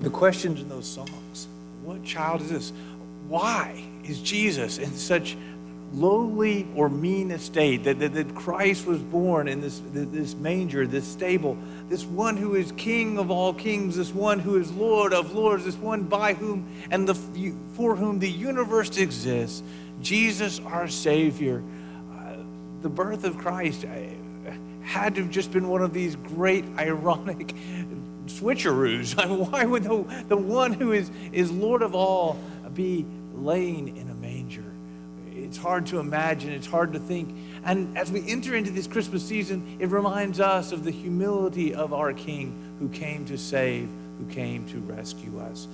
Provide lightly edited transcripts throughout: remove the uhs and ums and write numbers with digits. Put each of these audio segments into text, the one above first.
the questions in those songs. What child is this? Why is Jesus in such lowly or mean estate that Christ was born in this manger, this stable, this one who is King of all kings, this one who is Lord of lords, this one by whom and for whom the universe exists, Jesus our Savior. The birth of Christ had to have just been one of these great ironic switcheroos. I mean, why would the one who is Lord of all be laying in a manger? It's hard to imagine, it's hard to think. And as we enter into this Christmas season, it reminds us of the humility of our King who came to save, who came to rescue us.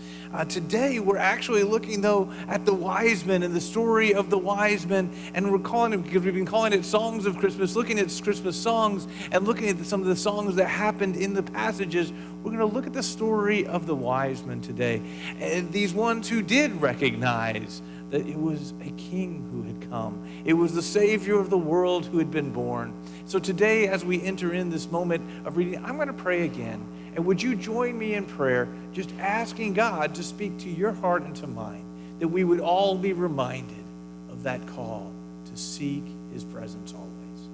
Today, we're actually looking, though, at the wise men and the story of the wise men. And we're calling it, because we've been calling it Songs of Christmas, looking at Christmas songs and looking at some of the songs that happened in the passages. We're going to look at the story of the wise men today. These ones who did recognize that it was a king who had come. It was the Savior of the world who had been born. So today, as we enter in this moment of reading, I'm going to pray again. And would you join me in prayer, just asking God to speak to your heart and to mine, that we would all be reminded of that call to seek his presence always.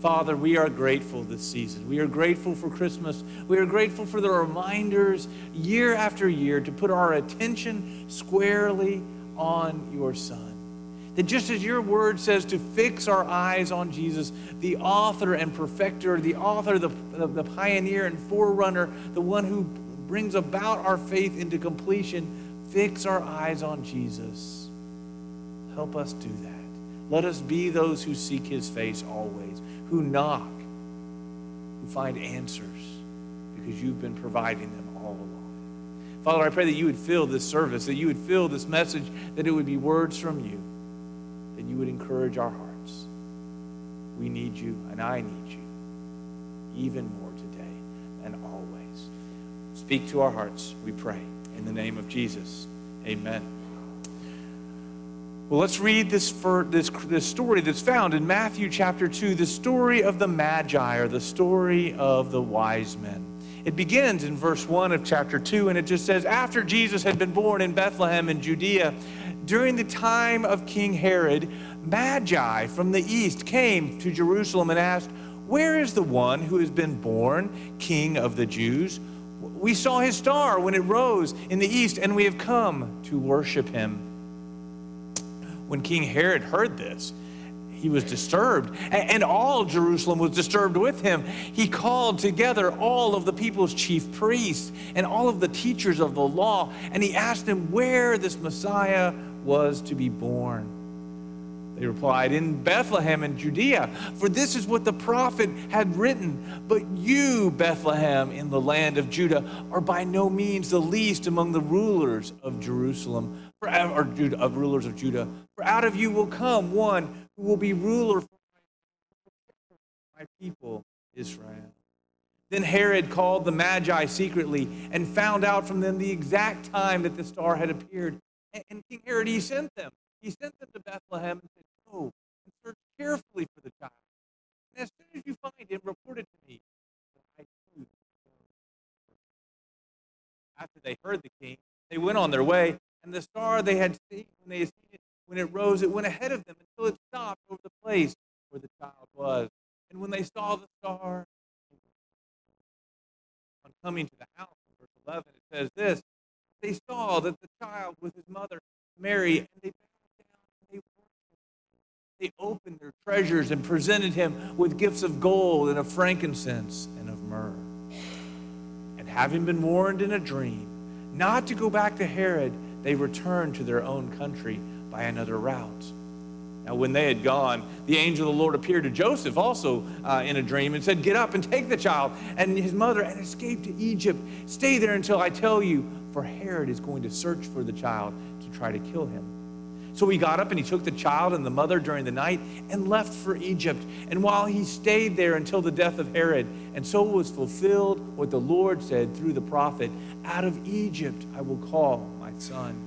Father, we are grateful this season. We are grateful for Christmas. We are grateful for the reminders year after year to put our attention squarely on your Son. That just as your word says to fix our eyes on Jesus, the author and perfecter, the author, the pioneer and forerunner, the one who brings about our faith into completion, fix our eyes on Jesus. Help us do that. Let us be those who seek his face always, who knock, who find answers, because you've been providing them all along. Father, I pray that you would fill this service, that you would fill this message, that it would be words from you, that you would encourage our hearts. We need you, and I need you, even more today and always. Speak to our hearts, we pray, in the name of Jesus. Amen. Well, let's read this story that's found in Matthew chapter 2, the story of the Magi, or the story of the wise men. It begins in verse 1 of chapter 2, and it just says, after Jesus had been born in Bethlehem in Judea, during the time of King Herod, Magi from the east came to Jerusalem and asked, where is the one who has been born King of the Jews? We saw his star when it rose in the east, and we have come to worship him. When King Herod heard this, he was disturbed, and all Jerusalem was disturbed with him. He called together all of the people's chief priests and all of the teachers of the law, and he asked them where this Messiah was to be born. They replied, in Bethlehem in Judea, for this is what the prophet had written. But you, Bethlehem, in the land of Judah, are by no means the least among the rulers of Jerusalem, or of rulers of Judah. For out of you will come one who will be ruler for my people, Israel. Then Herod called the Magi secretly and found out from them the exact time that the star had appeared. And King Herod, he sent them to Bethlehem and said, go and search carefully for the child. And as soon as you find him, report it to me. After they heard the king, they went on their way, and the star they had seen, when it rose, it went ahead of them until it stopped over the place where the child was. And when they saw the star, on coming to the house, in verse 11, it says this, they saw that the child with his mother, Mary, and they bowed down and they worshiped him. They opened their treasures and presented him with gifts of gold and of frankincense and of myrrh. And having been warned in a dream not to go back to Herod, they returned to their own country by another route. Now, when they had gone, the angel of the Lord appeared to Joseph also in a dream and said, get up and take the child and his mother and escape to Egypt. Stay there until I tell you, for Herod is going to search for the child to try to kill him. So he got up and he took the child and the mother during the night and left for Egypt. And while he stayed there until the death of Herod, and so was fulfilled what the Lord said through the prophet, out of Egypt I will call my son.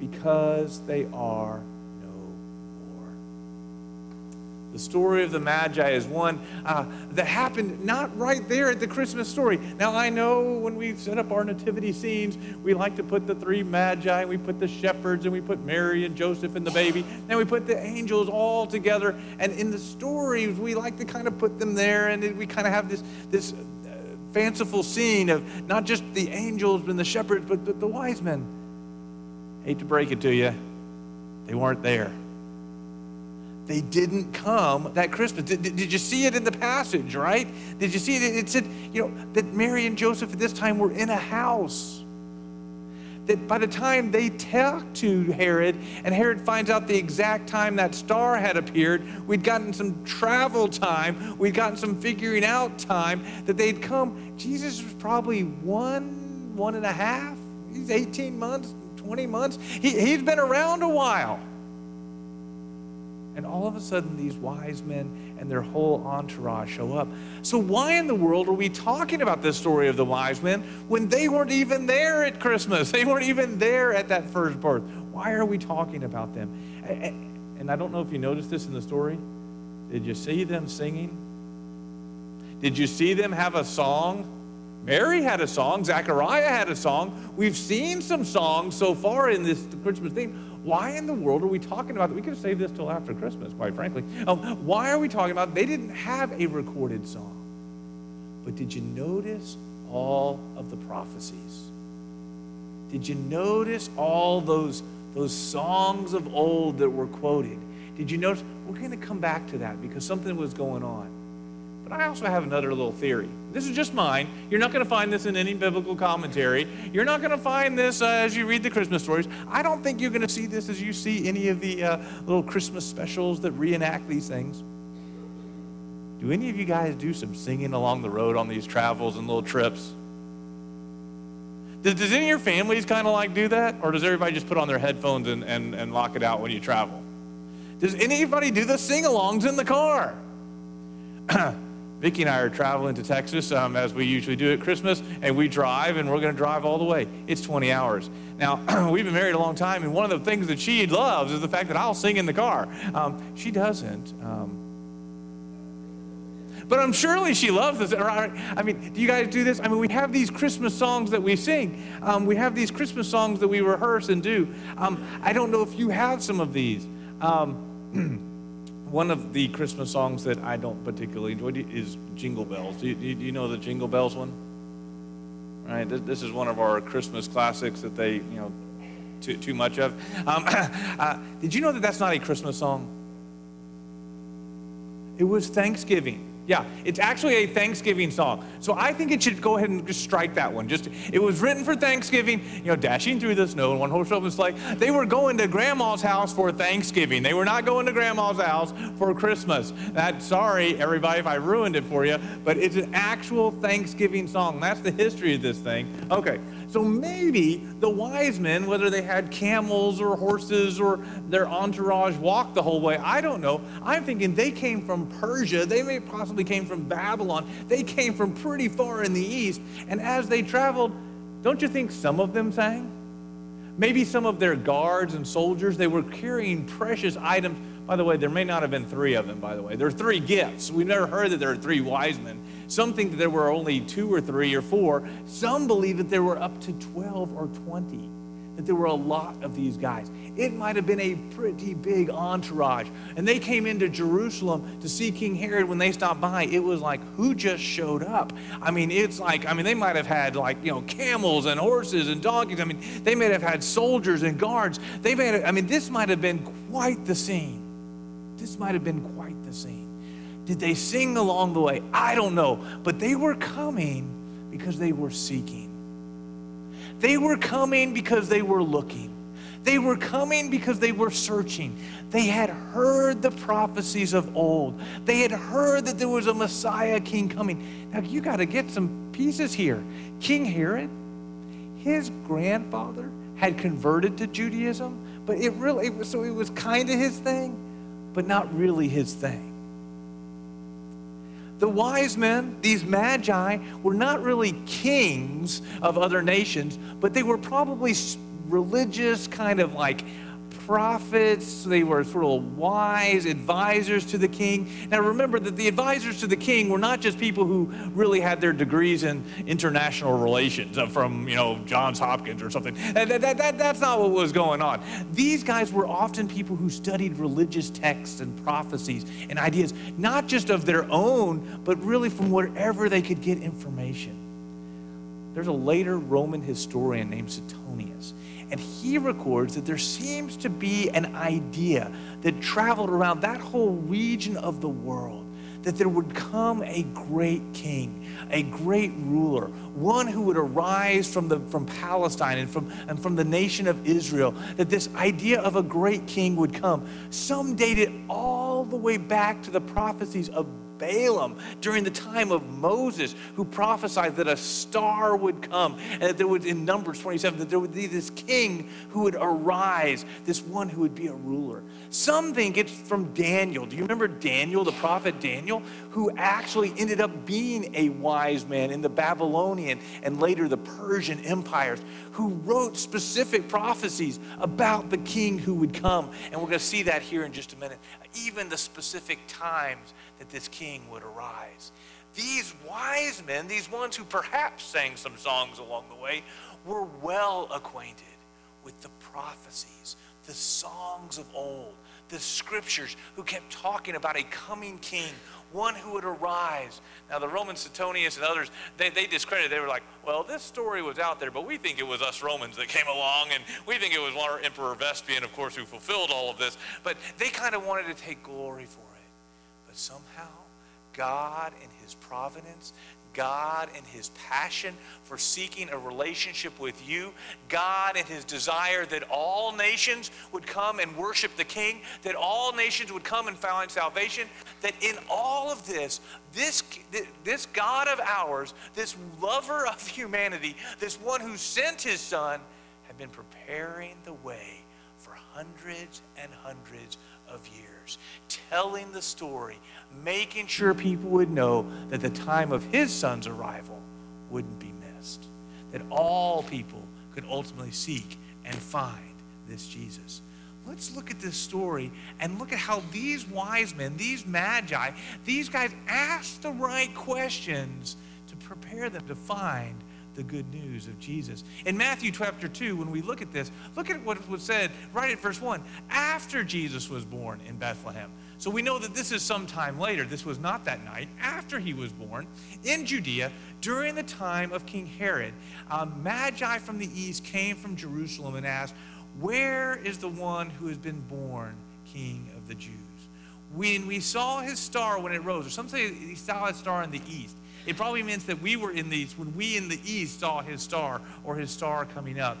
because they are no more. The story of the Magi is one that happened not right there at the Christmas story. Now, I know when we set up our nativity scenes, we like to put the three Magi, and we put the shepherds, and we put Mary and Joseph and the baby, and we put the angels all together. And in the stories, we like to kind of put them there, and we kind of have this fanciful scene of not just the angels and the shepherds, but the wise men. Hate to break it to you, they weren't there. They didn't come that Christmas. Did you see it in the passage, right? Did you see it? It said, you know, that Mary and Joseph at this time were in a house. That by the time they talked to Herod, and Herod finds out the exact time that star had appeared, we'd gotten some travel time, we'd gotten some figuring out time, that they'd come. Jesus was probably one and a half. He's 18 months. 20 months. He's been around a while. And all of a sudden, these wise men and their whole entourage show up. So why in the world are we talking about this story of the wise men when they weren't even there at Christmas? They weren't even there at that first birth. Why are we talking about them? And I don't know if you noticed this in the story. Did you see them singing? Did you see them have a song? Mary had a song. Zechariah had a song. We've seen some songs so far in this Christmas theme. Why in the world are we talking about that? We could have saved this till after Christmas, quite frankly. Why are we talking about it? They didn't have a recorded song. But did you notice all of the prophecies? Did you notice all those songs of old that were quoted? Did you notice? We're going to come back to that because something was going on. But I also have another little theory. This is just mine. You're not going to find this in any biblical commentary. You're not going to find this as you read the Christmas stories. I don't think you're going to see this as you see any of the little Christmas specials that reenact these things. Do any of you guys do some singing along the road on these travels and little trips? Does any of your families kind of like do that? Or does everybody just put on their headphones and lock it out when you travel? Does anybody do the sing-alongs in the car? Vicki and I are traveling to Texas as we usually do at Christmas, and we drive, and we're going to drive all the way. It's 20 hours. Now, we've been married a long time, and one of the things that she loves is the fact that I'll sing in the car. She doesn't. But I'm surely she loves this. I mean, do you guys do this? I mean, we have these Christmas songs that we sing. We have these Christmas songs that we rehearse and do. I don't know if you have some of these. One of the Christmas songs that I don't particularly enjoy is Jingle Bells. Do you know the Jingle Bells one? Right, this is one of our Christmas classics that they, you know, too much of. Did you know that that's not a Christmas song? It was Thanksgiving. Yeah, it's actually a Thanksgiving song. So I think it should go ahead and just strike that one. Just, it was written for Thanksgiving, you know, dashing through the snow in one horse open sleigh. They were going to Grandma's house for Thanksgiving. They were not going to Grandma's house for Christmas. Sorry, everybody, if I ruined it for you, but it's an actual Thanksgiving song. That's the history of this thing. Okay, so maybe the wise men, whether they had camels or horses or their entourage walked the whole way, I don't know. I'm thinking they came from Persia. They may possibly came from Babylon. They came from pretty far in the east. And as they traveled, don't you think some of them sang? Maybe some of their guards and soldiers, they were carrying precious items. By the way, there may not have been three of them, by the way. There are three gifts. We've never heard that there are three wise men. Some think that there were only two or three or four. Some believe that there were up to 12 or 20. That there were a lot of these guys. It might have been a pretty big entourage. And they came into Jerusalem to see King Herod. When they stopped by, it was like, who just showed up? I mean, it's like, I mean, they might have had, like, you know, camels and horses and donkeys. I mean, they may have had soldiers and guards. They may have, I mean, this might have been quite the scene. This might have been quite the scene. Did they sing along the way? I don't know. But they were coming because they were seeking. They were coming because they were looking. They were coming because they were searching. They had heard the prophecies of old. They had heard that there was a Messiah king coming. Now, you got to get some pieces here. King Herod, his grandfather had converted to Judaism, but it was kind of his thing, but not really his thing. The wise men, these magi, were not really kings of other nations, but they were probably religious, kind of like prophets. They were sort of wise advisors to the king. Now remember that the advisors to the king were not just people who really had their degrees in international relations from, Johns Hopkins or something. That's not what was going on. These guys were often people who studied religious texts and prophecies and ideas, not just of their own, but really from wherever they could get information. There's a later Roman historian named Suetonius, and he records that there seems to be an idea that traveled around that whole region of the world, that there would come a great king, a great ruler, one who would arise from Palestine and from the nation of Israel, that this idea of a great king would come. Some date it all the way back to the prophecies of Balaam during the time of Moses, who prophesied that a star would come, and that there would, in Numbers 27, that there would be this king who would arise, this one who would be a ruler. Some think it's from Daniel. Do you remember Daniel, the prophet Daniel, who actually ended up being a wise man in the Babylonian and later the Persian empires, who wrote specific prophecies about the king who would come? And we're going to see that here in just a minute, even the specific times that this king would arise. These wise men, these ones who perhaps sang some songs along the way, were well acquainted with the prophecies, the songs of old, the scriptures, who kept talking about a coming king, one who would arise. Now, the Roman Suetonius and others, they discredited. They were like, well, this story was out there, but we think it was us Romans that came along, and we think it was our Emperor Vespasian, of course, who fulfilled all of this. But they kind of wanted to take glory for it. But somehow, God in his providence, God in his passion for seeking a relationship with you, God in his desire that all nations would come and worship the King, that all nations would come and find salvation, that in all of this God of ours, this lover of humanity, this one who sent his son, had been preparing the way for hundreds and hundreds of years, telling the story, making sure people would know that the time of his son's arrival wouldn't be missed, that all people could ultimately seek and find this Jesus. Let's look at this story and look at how these wise men, these magi, these guys asked the right questions to prepare them to find the good news of Jesus. In Matthew chapter 2, when we look at this, look at what was said right at verse 1, after Jesus was born in Bethlehem. So we know that this is sometime later. This was not that night. After he was born in Judea, during the time of King Herod, magi from the east came from Jerusalem and asked, where is the one who has been born King of the Jews? When we saw his star when it rose, or some say he saw his star in the east. It probably means that we were in the east, when we in the east saw his star, or his star coming up.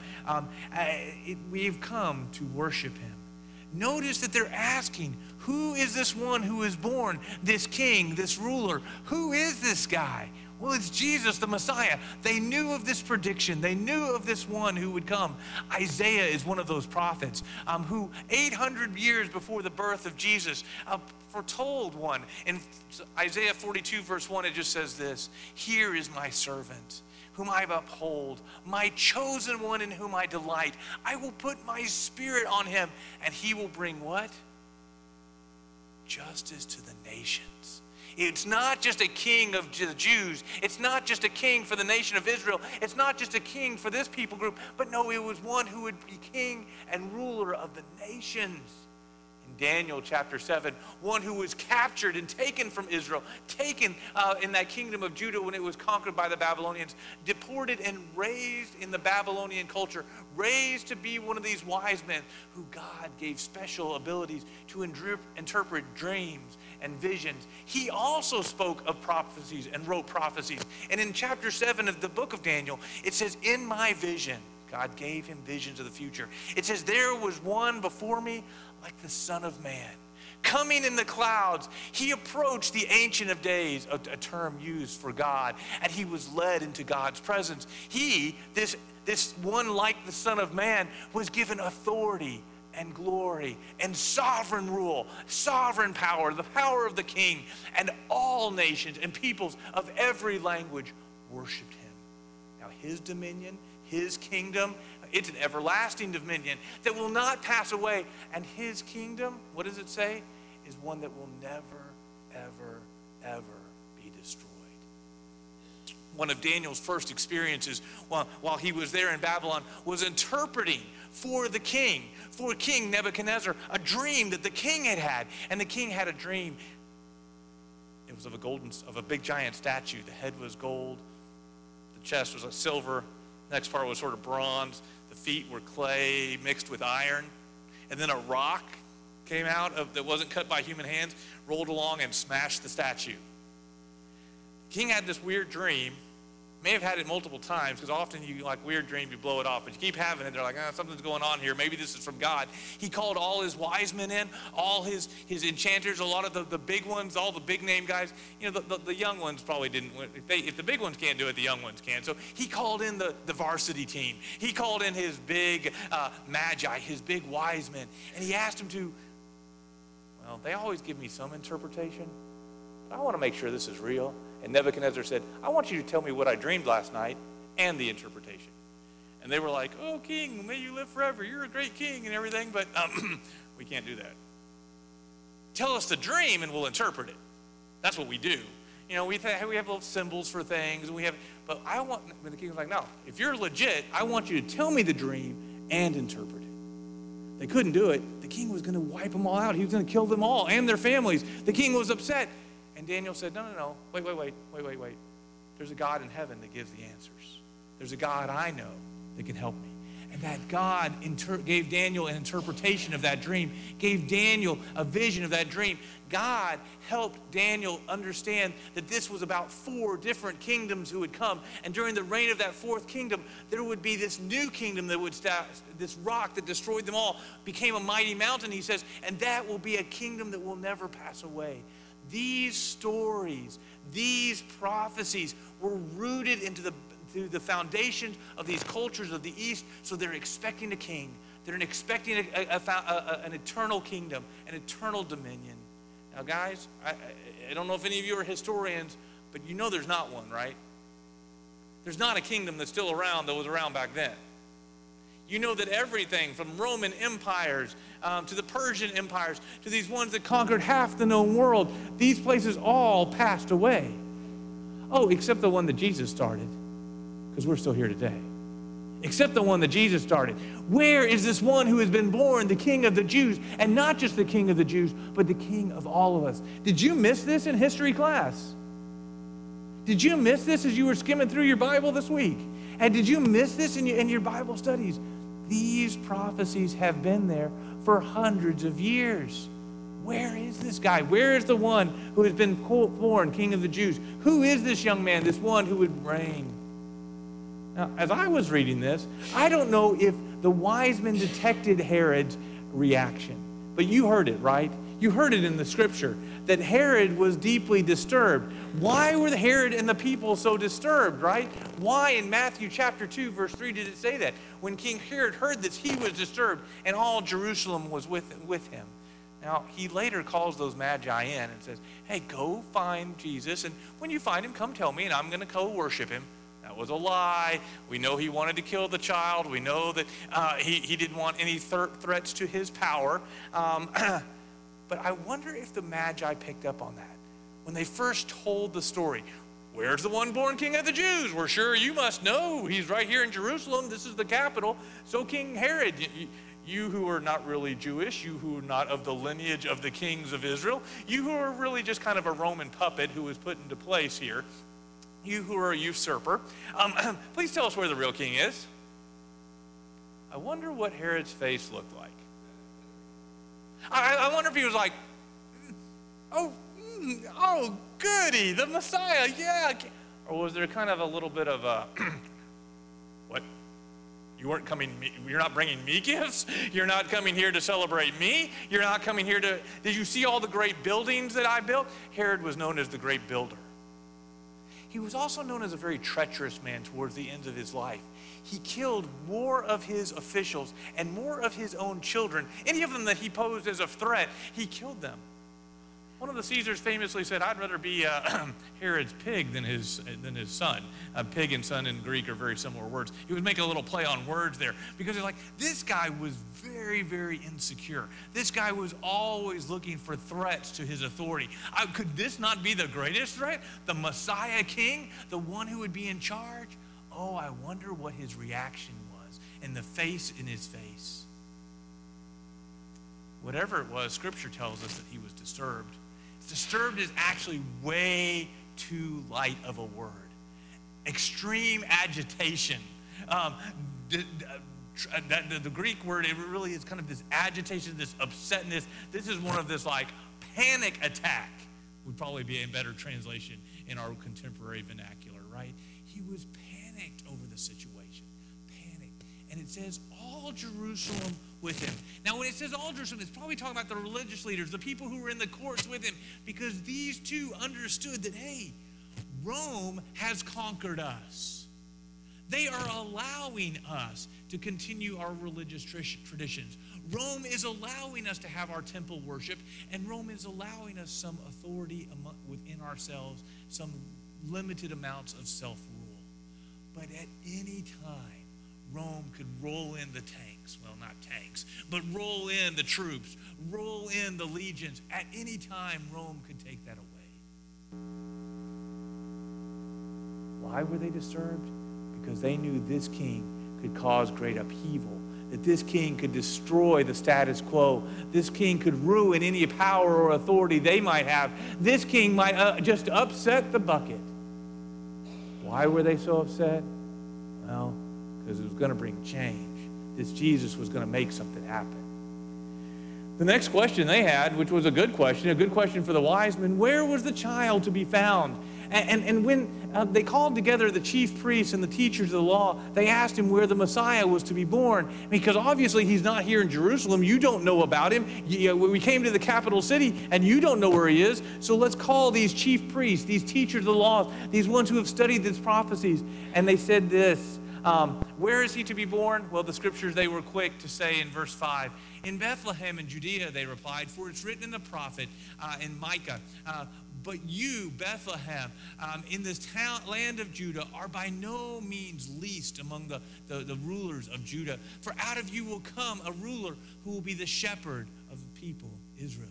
We've come to worship him. Notice that they're asking, who is this one who is born, this king, this ruler? Who is this guy? Well, it's Jesus, the Messiah. They knew of this prediction. They knew of this one who would come. Isaiah is one of those prophets who 800 years before the birth of Jesus foretold one. In Isaiah 42, verse 1, it just says this, here is my servant, whom I uphold, my chosen one in whom I delight. I will put my spirit on him, and he will bring what? Justice to the nations. It's not just a king of the Jews. It's not just a king for the nation of Israel. It's not just a king for this people group. But no, it was one who would be king and ruler of the nations. In Daniel chapter 7, one who was captured and taken from Israel, taken in that kingdom of Judah when it was conquered by the Babylonians, deported and raised in the Babylonian culture, raised to be one of these wise men who God gave special abilities to interpret dreams and visions. He also spoke of prophecies and wrote prophecies. And in chapter 7 of the book of Daniel, it says, in my vision, God gave him visions of the future. It says, there was one before me like the Son of Man, coming in the clouds. He approached the Ancient of Days, a term used for God, and he was led into God's presence. He, this one like the Son of Man, was given authority and glory and sovereign rule, sovereign power, the power of the King, and all nations and peoples of every language worshiped him. Now his dominion, his kingdom, it's an everlasting dominion that will not pass away. And his kingdom, what does it say? Is one that will never, ever, ever be destroyed. One of Daniel's first experiences while he was there in Babylon was interpreting for King Nebuchadnezzar, a dream that the king had had. And the king had a dream. It was of a big giant statue. The head was gold. The chest was silver. The next part was sort of bronze. The feet were clay mixed with iron. And then a rock came out that wasn't cut by human hands, rolled along and smashed the statue. The king had this weird dream. May have had it multiple times, because often you like weird dreams, you blow it off, but you keep having it. They're like, something's going on here. Maybe this is from God. He called all his wise men in, all his enchanters, a lot of the big ones, all the big name guys. You know, the young ones probably didn't. If the big ones can't do it, the young ones can. So he called in the varsity team. He called in his big magi, his big wise men, and he asked them to, well, they always give me some interpretation, but I want to make sure this is real. And Nebuchadnezzar said, I want you to tell me what I dreamed last night and the interpretation. And they were like, oh, king, may you live forever. You're a great king and everything, but we can't do that. Tell us the dream and we'll interpret it. That's what we do. You know, we have little symbols for things. And but the king was like, no, if you're legit, I want you to tell me the dream and interpret it. They couldn't do it. The king was going to wipe them all out. He was going to kill them all and their families. The king was upset. And Daniel said, no, wait. There's a God in heaven that gives the answers. There's a God I know that can help me. And that God gave Daniel an interpretation of that dream, gave Daniel a vision of that dream. God helped Daniel understand that this was about four different kingdoms who would come. And during the reign of that fourth kingdom, there would be this new kingdom that would start, this rock that destroyed them all, became a mighty mountain, he says, and that will be a kingdom that will never pass away. These stories, these prophecies were rooted into the foundations of these cultures of the East, so they're expecting a king. They're expecting an eternal kingdom, an eternal dominion. Now, guys, I don't know if any of you are historians, but you know there's not one, right? There's not a kingdom that's still around that was around back then. You know that everything from Roman empires to the Persian empires to these ones that conquered half the known world, these places all passed away. Oh, except the one that Jesus started, because we're still here today. Except the one that Jesus started. Where is this one who has been born, the King of the Jews, and not just the King of the Jews, but the King of all of us? Did you miss this in history class? Did you miss this as you were skimming through your Bible this week? And did you miss this in your Bible studies? These prophecies have been there for hundreds of years. Where is this guy? Where is the one who has been born King of the Jews? Who is this young man, this one who would reign? Now, as I was reading this, I don't know if the wise men detected Herod's reaction, but you heard it, right? You heard it in the scripture that Herod was deeply disturbed. Why were Herod and the people so disturbed, right? Why in Matthew chapter 2, verse 3 did it say that? When King Herod heard this, he was disturbed, and all Jerusalem was with him. Now, he later calls those magi in and says, hey, go find Jesus, and when you find him, come tell me, and I'm going to co-worship him. That was a lie. We know he wanted to kill the child. We know that he didn't want any threats to his power. But I wonder if the Magi picked up on that. When they first told the story, where's the one born King of the Jews? We're sure you must know. He's right here in Jerusalem. This is the capital. So King Herod, you who are not really Jewish, you who are not of the lineage of the kings of Israel, you who are really just kind of a Roman puppet who was put into place here, you who are a usurper, please tell us where the real king is. I wonder what Herod's face looked like. I wonder if he was like, oh, goody, the Messiah, yeah. Or was there kind of a little bit of a, what? You weren't coming, you're not bringing me gifts. You're not coming here to celebrate me. You're not coming here to, did you see all the great buildings that I built? Herod was known as the great builder. He was also known as a very treacherous man towards the end of his life. He killed more of his officials and more of his own children. Any of them that he posed as a threat, he killed them. One of the Caesars famously said, I'd rather be Herod's pig than his son. Pig and son in Greek are very similar words. He was making a little play on words there because he's like, this guy was very, very insecure. This guy was always looking for threats to his authority. Could this not be the greatest threat? The Messiah king, the one who would be in charge? Oh, I wonder what his reaction was and the face in his face. Whatever it was, Scripture tells us that he was disturbed. Disturbed is actually way too light of a word. Extreme agitation. The Greek word, it really is kind of this agitation, this upsetness. This is one of this like panic attack would probably be a better translation in our contemporary vernacular, right? He was panicked over the situation, panicked. And it says all Jerusalem with him. Now, when it says all Jerusalem, it's probably talking about the religious leaders, the people who were in the courts with him, because these two understood that, hey, Rome has conquered us. They are allowing us to continue our religious traditions. Rome is allowing us to have our temple worship, and Rome is allowing us some authority within ourselves, some limited amounts of self-rule. But at any time, Rome could roll in the tanks, well, not tanks, but roll in the troops, roll in the legions. At any time, Rome could take that away. Why were they disturbed? Because they knew this king could cause great upheaval, that this king could destroy the status quo. This king could ruin any power or authority they might have. This king might just upset the bucket. Why were they so upset? Well, because it was going to bring change. This Jesus was going to make something happen. The next question they had, which was a good question for the wise men, where was the child to be found? And when they called together the chief priests and the teachers of the law, they asked him where the Messiah was to be born, because obviously he's not here in Jerusalem. You don't know about him. We came to the capital city, and you don't know where he is. So let's call these chief priests, these teachers of the law, these ones who have studied these prophecies. And they said this, where is he to be born? Well, the scriptures, they were quick to say in verse 5, in Bethlehem in Judea, they replied, for it's written in the prophet, in Micah, but you, Bethlehem, in this land of Judah are by no means least among the rulers of Judah. For out of you will come a ruler who will be the shepherd of the people, Israel.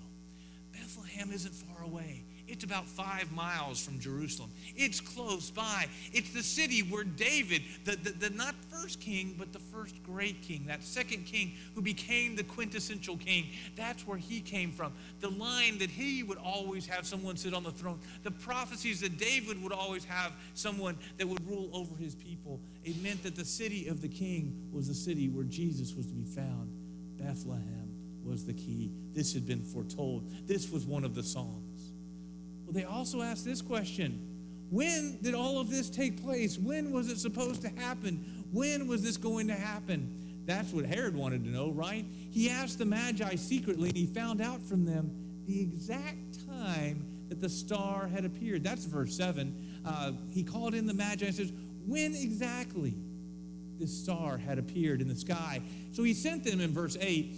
Bethlehem isn't far away. It's about 5 miles from Jerusalem. It's close by. It's the city where David, the not first king, but the first great king, that second king who became the quintessential king, that's where he came from. The line that he would always have someone sit on the throne. The prophecies that David would always have someone that would rule over his people. It meant that the city of the king was the city where Jesus was to be found. Bethlehem was the key. This had been foretold. This was one of the Psalms. Well, they also asked this question, when did all of this take place? When was it supposed to happen? When was this going to happen? That's what Herod wanted to know, right? He asked the Magi secretly, and he found out from them the exact time that the star had appeared. That's verse 7. He called in the Magi and says, when exactly this star had appeared in the sky? So he sent them in verse 8.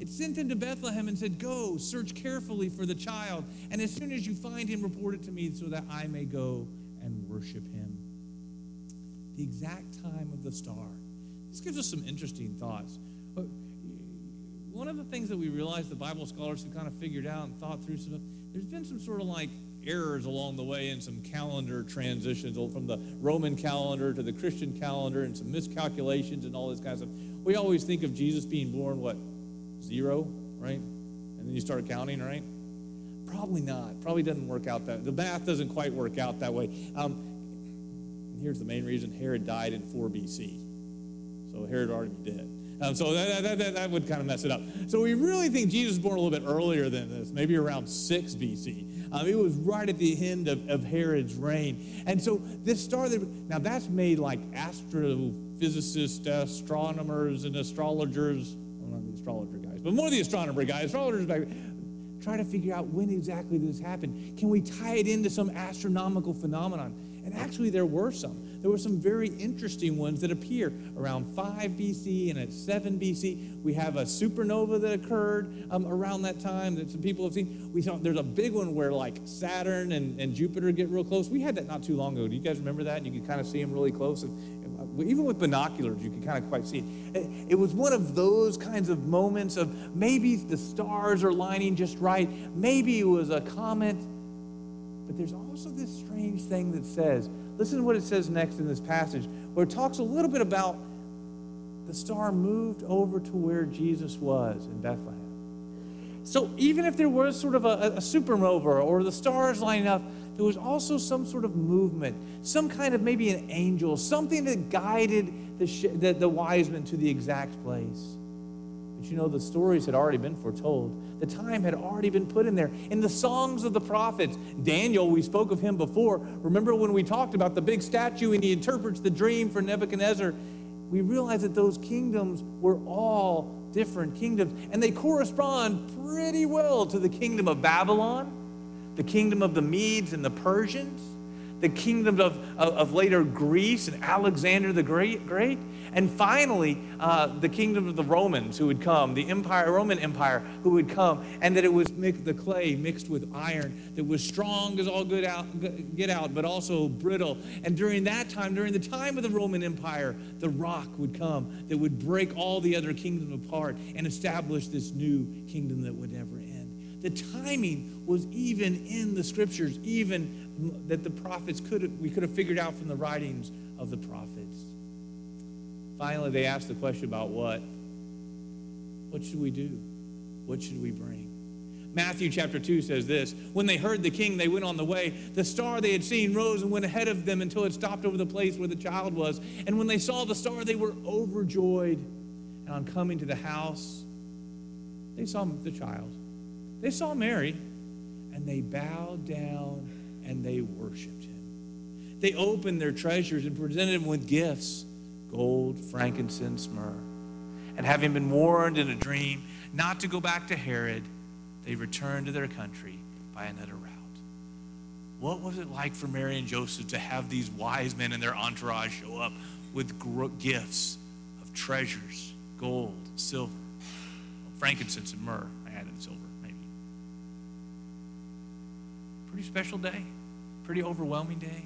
It sent them to Bethlehem and said, go, search carefully for the child. And as soon as you find him, report it to me so that I may go and worship him. The exact time of the star. This gives us some interesting thoughts. One of the things that we realize, the Bible scholars have kind of figured out and thought through some of, there's been some sort of like errors along the way and some calendar transitions from the Roman calendar to the Christian calendar and some miscalculations and all this kind of stuff. We always think of Jesus being born, what, 0, right? And then you start counting, right? Probably not. Probably doesn't work out that way. The math doesn't quite work out that way. Here's the main reason. Herod died in 4 BC. So Herod already did. So that would kind of mess it up. So we really think Jesus was born a little bit earlier than this, maybe around 6 B.C. It was right at the end of Herod's reign. And so this star, now that's made like astrophysicists, astronomers, and astrologers. I'm not the astrologer guys, but more the astronomer guys, astrologers back try to figure out when exactly this happened. Can we tie it into some astronomical phenomenon? And actually there were some. There were some very interesting ones that appear around 5 BC and at 7 BC. We have a supernova that occurred around that time that some people have seen. We saw there's a big one where like Saturn and Jupiter get real close. We had that not too long ago. Do you guys remember that? And you could kind of see them really close. And even with binoculars, you could kind of quite see it. It was one of those kinds of moments of maybe the stars are lining just right. Maybe it was a comet. But there's also this strange thing that says, listen to what it says next in this passage, where it talks a little bit about the star moved over to where Jesus was in Bethlehem. So even if there was sort of a supernova or the stars lining up, there was also some sort of movement, some kind of maybe an angel, something that guided the wise men to the exact place. But you know, the stories had already been foretold. The time had already been put in there. In the Songs of the Prophets, Daniel, we spoke of him before. Remember when we talked about the big statue and he interprets the dream for Nebuchadnezzar? We realized that those kingdoms were all different kingdoms, and they correspond pretty well to the kingdom of Babylon, the kingdom of the Medes and the Persians, the kingdom of later Greece and Alexander the Great. And finally, the kingdom of the Romans who would come, the empire, Roman Empire who would come, and that it was the clay mixed with iron that was strong as all get out, but also brittle. And during that time, during the time of the Roman Empire, the rock would come that would break all the other kingdoms apart and establish this new kingdom that would never end. The timing was even in the scriptures, even that the prophets we could have figured out from the writings of the prophets. Finally, they asked the question about what? What should we do? What should we bring? Matthew chapter 2 says this, when they heard the king, they went on the way. The star they had seen rose and went ahead of them until it stopped over the place where the child was. And when they saw the star, they were overjoyed. And on coming to the house, they saw the child. They saw Mary, and they bowed down and they worshiped him. They opened their treasures and presented him with gifts, gold, frankincense, myrrh. And having been warned in a dream not to go back to Herod, they returned to their country by another route. What was it like for Mary and Joseph to have these wise men and their entourage show up with gifts of treasures, gold, silver, frankincense, and myrrh? I added silver, maybe. Pretty special day, pretty overwhelming day,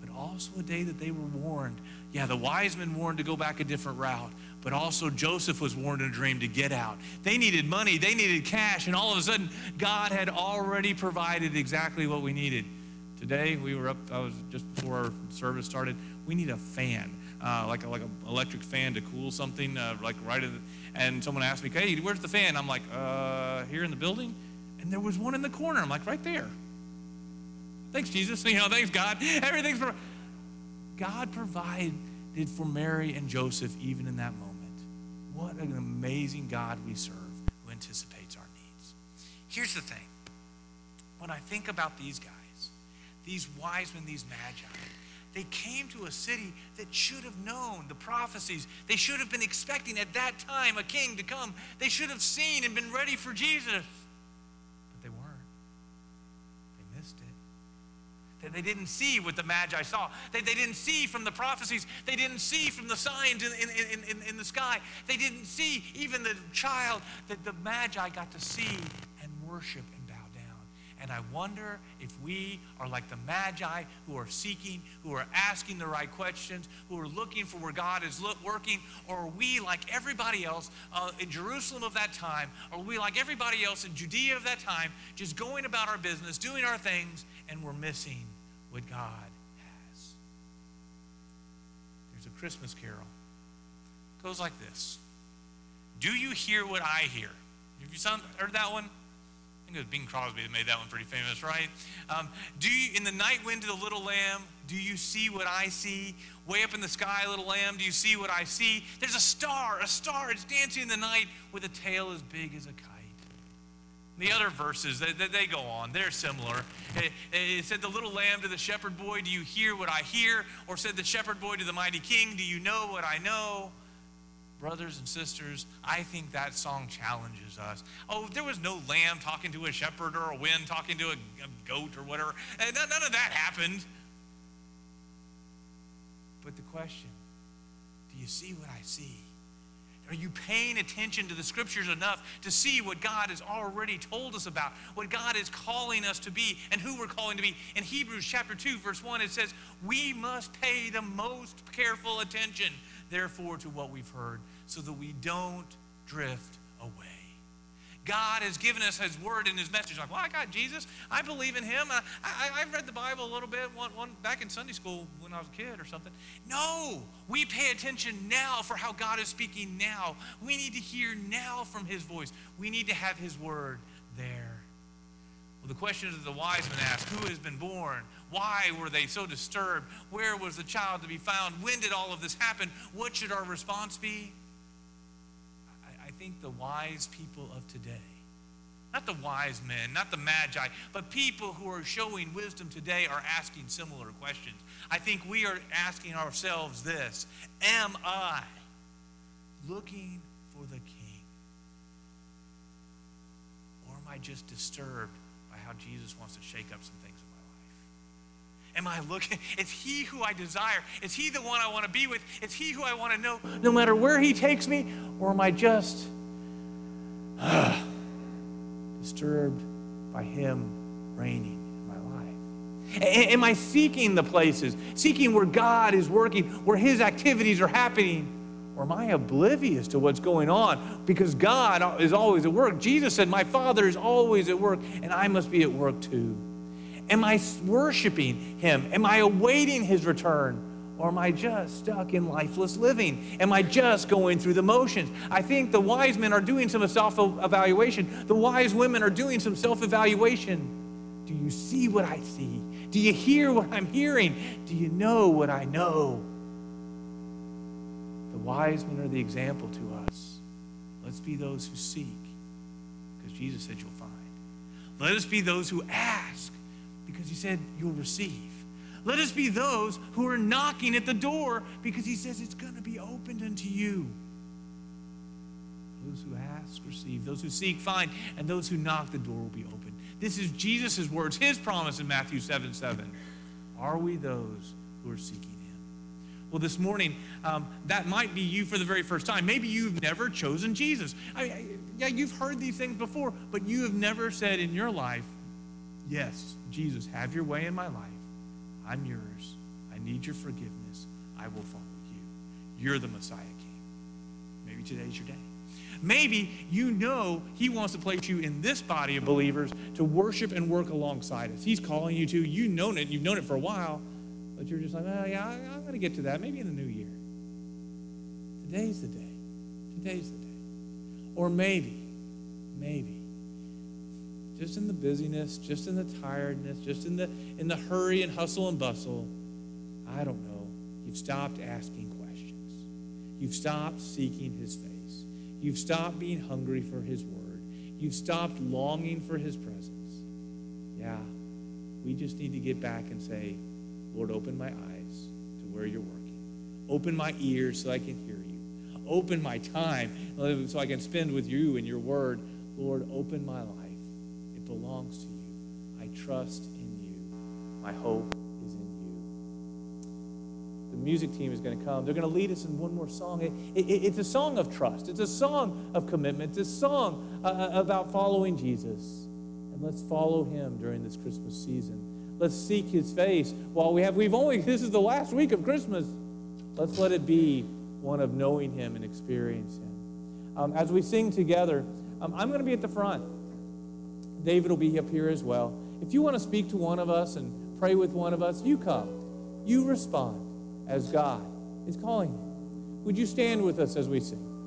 but also a day that they were warned. Yeah, the wise men warned to go back a different route, but also Joseph was warned in a dream to get out. They needed money, they needed cash, and all of a sudden, God had already provided exactly what we needed. Today, we were up, I was just before our service started, we need a fan, like an electric fan to cool something, like right in the, and someone asked me, hey, where's the fan? I'm like, here in the building? And there was one in the corner, I'm like, right there. Thanks, Jesus, you know, thanks, God, everything's perfect. God provided for Mary and Joseph even in that moment. What an amazing God we serve who anticipates our needs. Here's the thing. When I think about these guys, these wise men, these magi, they came to a city that should have known the prophecies. They should have been expecting at that time a king to come. They should have seen and been ready for Jesus. That they didn't see what the Magi saw. That they didn't see from the prophecies. They didn't see from the signs in the sky. They didn't see even the child that the Magi got to see and worship and bow down. And I wonder if we are like the Magi who are seeking, who are asking the right questions, who are looking for where God is working, or are we like everybody else in Jerusalem of that time? Are we like everybody else in Judea of that time, just going about our business, doing our things, and we're missing what God has? There's a Christmas carol. It goes like this. Do you hear what I hear? Have you heard that one? I think it was Bing Crosby that made that one pretty famous, right? Do you, in the night wind to the little lamb, do you see what I see? Way up in the sky, little lamb, do you see what I see? There's a star, it's dancing in the night with a tail as big as a kite. The other verses, they go on. They're similar. It said the little lamb to the shepherd boy, do you hear what I hear? Or said the shepherd boy to the mighty king, do you know what I know? Brothers and sisters, I think that song challenges us. Oh, there was no lamb talking to a shepherd or a wind talking to a goat or whatever. None of that happened. But the question, do you see what I see? Are you paying attention to the scriptures enough to see what God has already told us about, what God is calling us to be, and who we're calling to be? In Hebrews chapter 2, verse 1, it says, we must pay the most careful attention, therefore, to what we've heard, so that we don't drift away. God has given us his word and his message. Like, well, I got Jesus. I believe in him. I've read the Bible a little bit back in Sunday school when I was a kid or something. No, we pay attention now for how God is speaking now. We need to hear now from his voice. We need to have his word there. Well, the question that the wise men asked, who has been born? Why were they so disturbed? Where was the child to be found? When did all of this happen? What should our response be? I think the wise people of today, not the wise men, not the magi, but people who are showing wisdom today are asking similar questions. I think we are asking ourselves this, am I looking for the king? Or am I just disturbed by how Jesus wants to shake up some things in my life? Am I looking? Is he who I desire? Is he the one I want to be with? Is he who I want to know no matter where he takes me? Or am I just disturbed by him reigning in my life? Am I seeking the places, seeking where God is working, where his activities are happening? Or am I oblivious to what's going on? Because God is always at work. Jesus said, my Father is always at work, and I must be at work too. Am I worshiping him? Am I awaiting his return? Or am I just stuck in lifeless living? Am I just going through the motions? I think the wise men are doing some self-evaluation. The wise women are doing some self-evaluation. Do you see what I see? Do you hear what I'm hearing? Do you know what I know? The wise men are the example to us. Let's be those who seek, because Jesus said you'll find. Let us be those who ask, because he said you'll receive. Let us be those who are knocking at the door, because he says it's going to be opened unto you. Those who ask, receive. Those who seek, find. And those who knock, the door will be open. This is Jesus' words, his promise in Matthew 7:7. Are we those who are seeking him? Well, this morning, that might be you for the very first time. Maybe you've never chosen Jesus. Yeah, you've heard these things before, but you have never said in your life, yes, Jesus, have your way in my life. I'm yours. I need your forgiveness. I will follow you. You're the Messiah King. Maybe today's your day. Maybe you know he wants to place you in this body of believers to worship and work alongside us. He's calling you to. You've known it. You've known it for a while. But you're just like, oh, yeah, I'm going to get to that. Maybe in the new year. Today's the day. Today's the day. Or maybe. Just in the busyness, just in the tiredness, just in the hurry and hustle and bustle, I don't know. You've stopped asking questions. You've stopped seeking his face. You've stopped being hungry for his word. You've stopped longing for his presence. Yeah, we just need to get back and say, Lord, open my eyes to where you're working. Open my ears so I can hear you. Open my time so I can spend with you and your word. Lord, open my life. Belongs to you. I trust in you. My hope is in you. The music team is going to come. They're going to lead us in one more song. It's a song of trust. It's a song of commitment. It's a song about following Jesus. And let's follow him during this Christmas season. Let's seek his face while this is the last week of Christmas. Let's let it be one of knowing him and experiencing him. As we sing together, I'm going to be at the front. David will be up here as well. If you want to speak to one of us and pray with one of us, you come. You respond as God is calling you. Would you stand with us as we sing?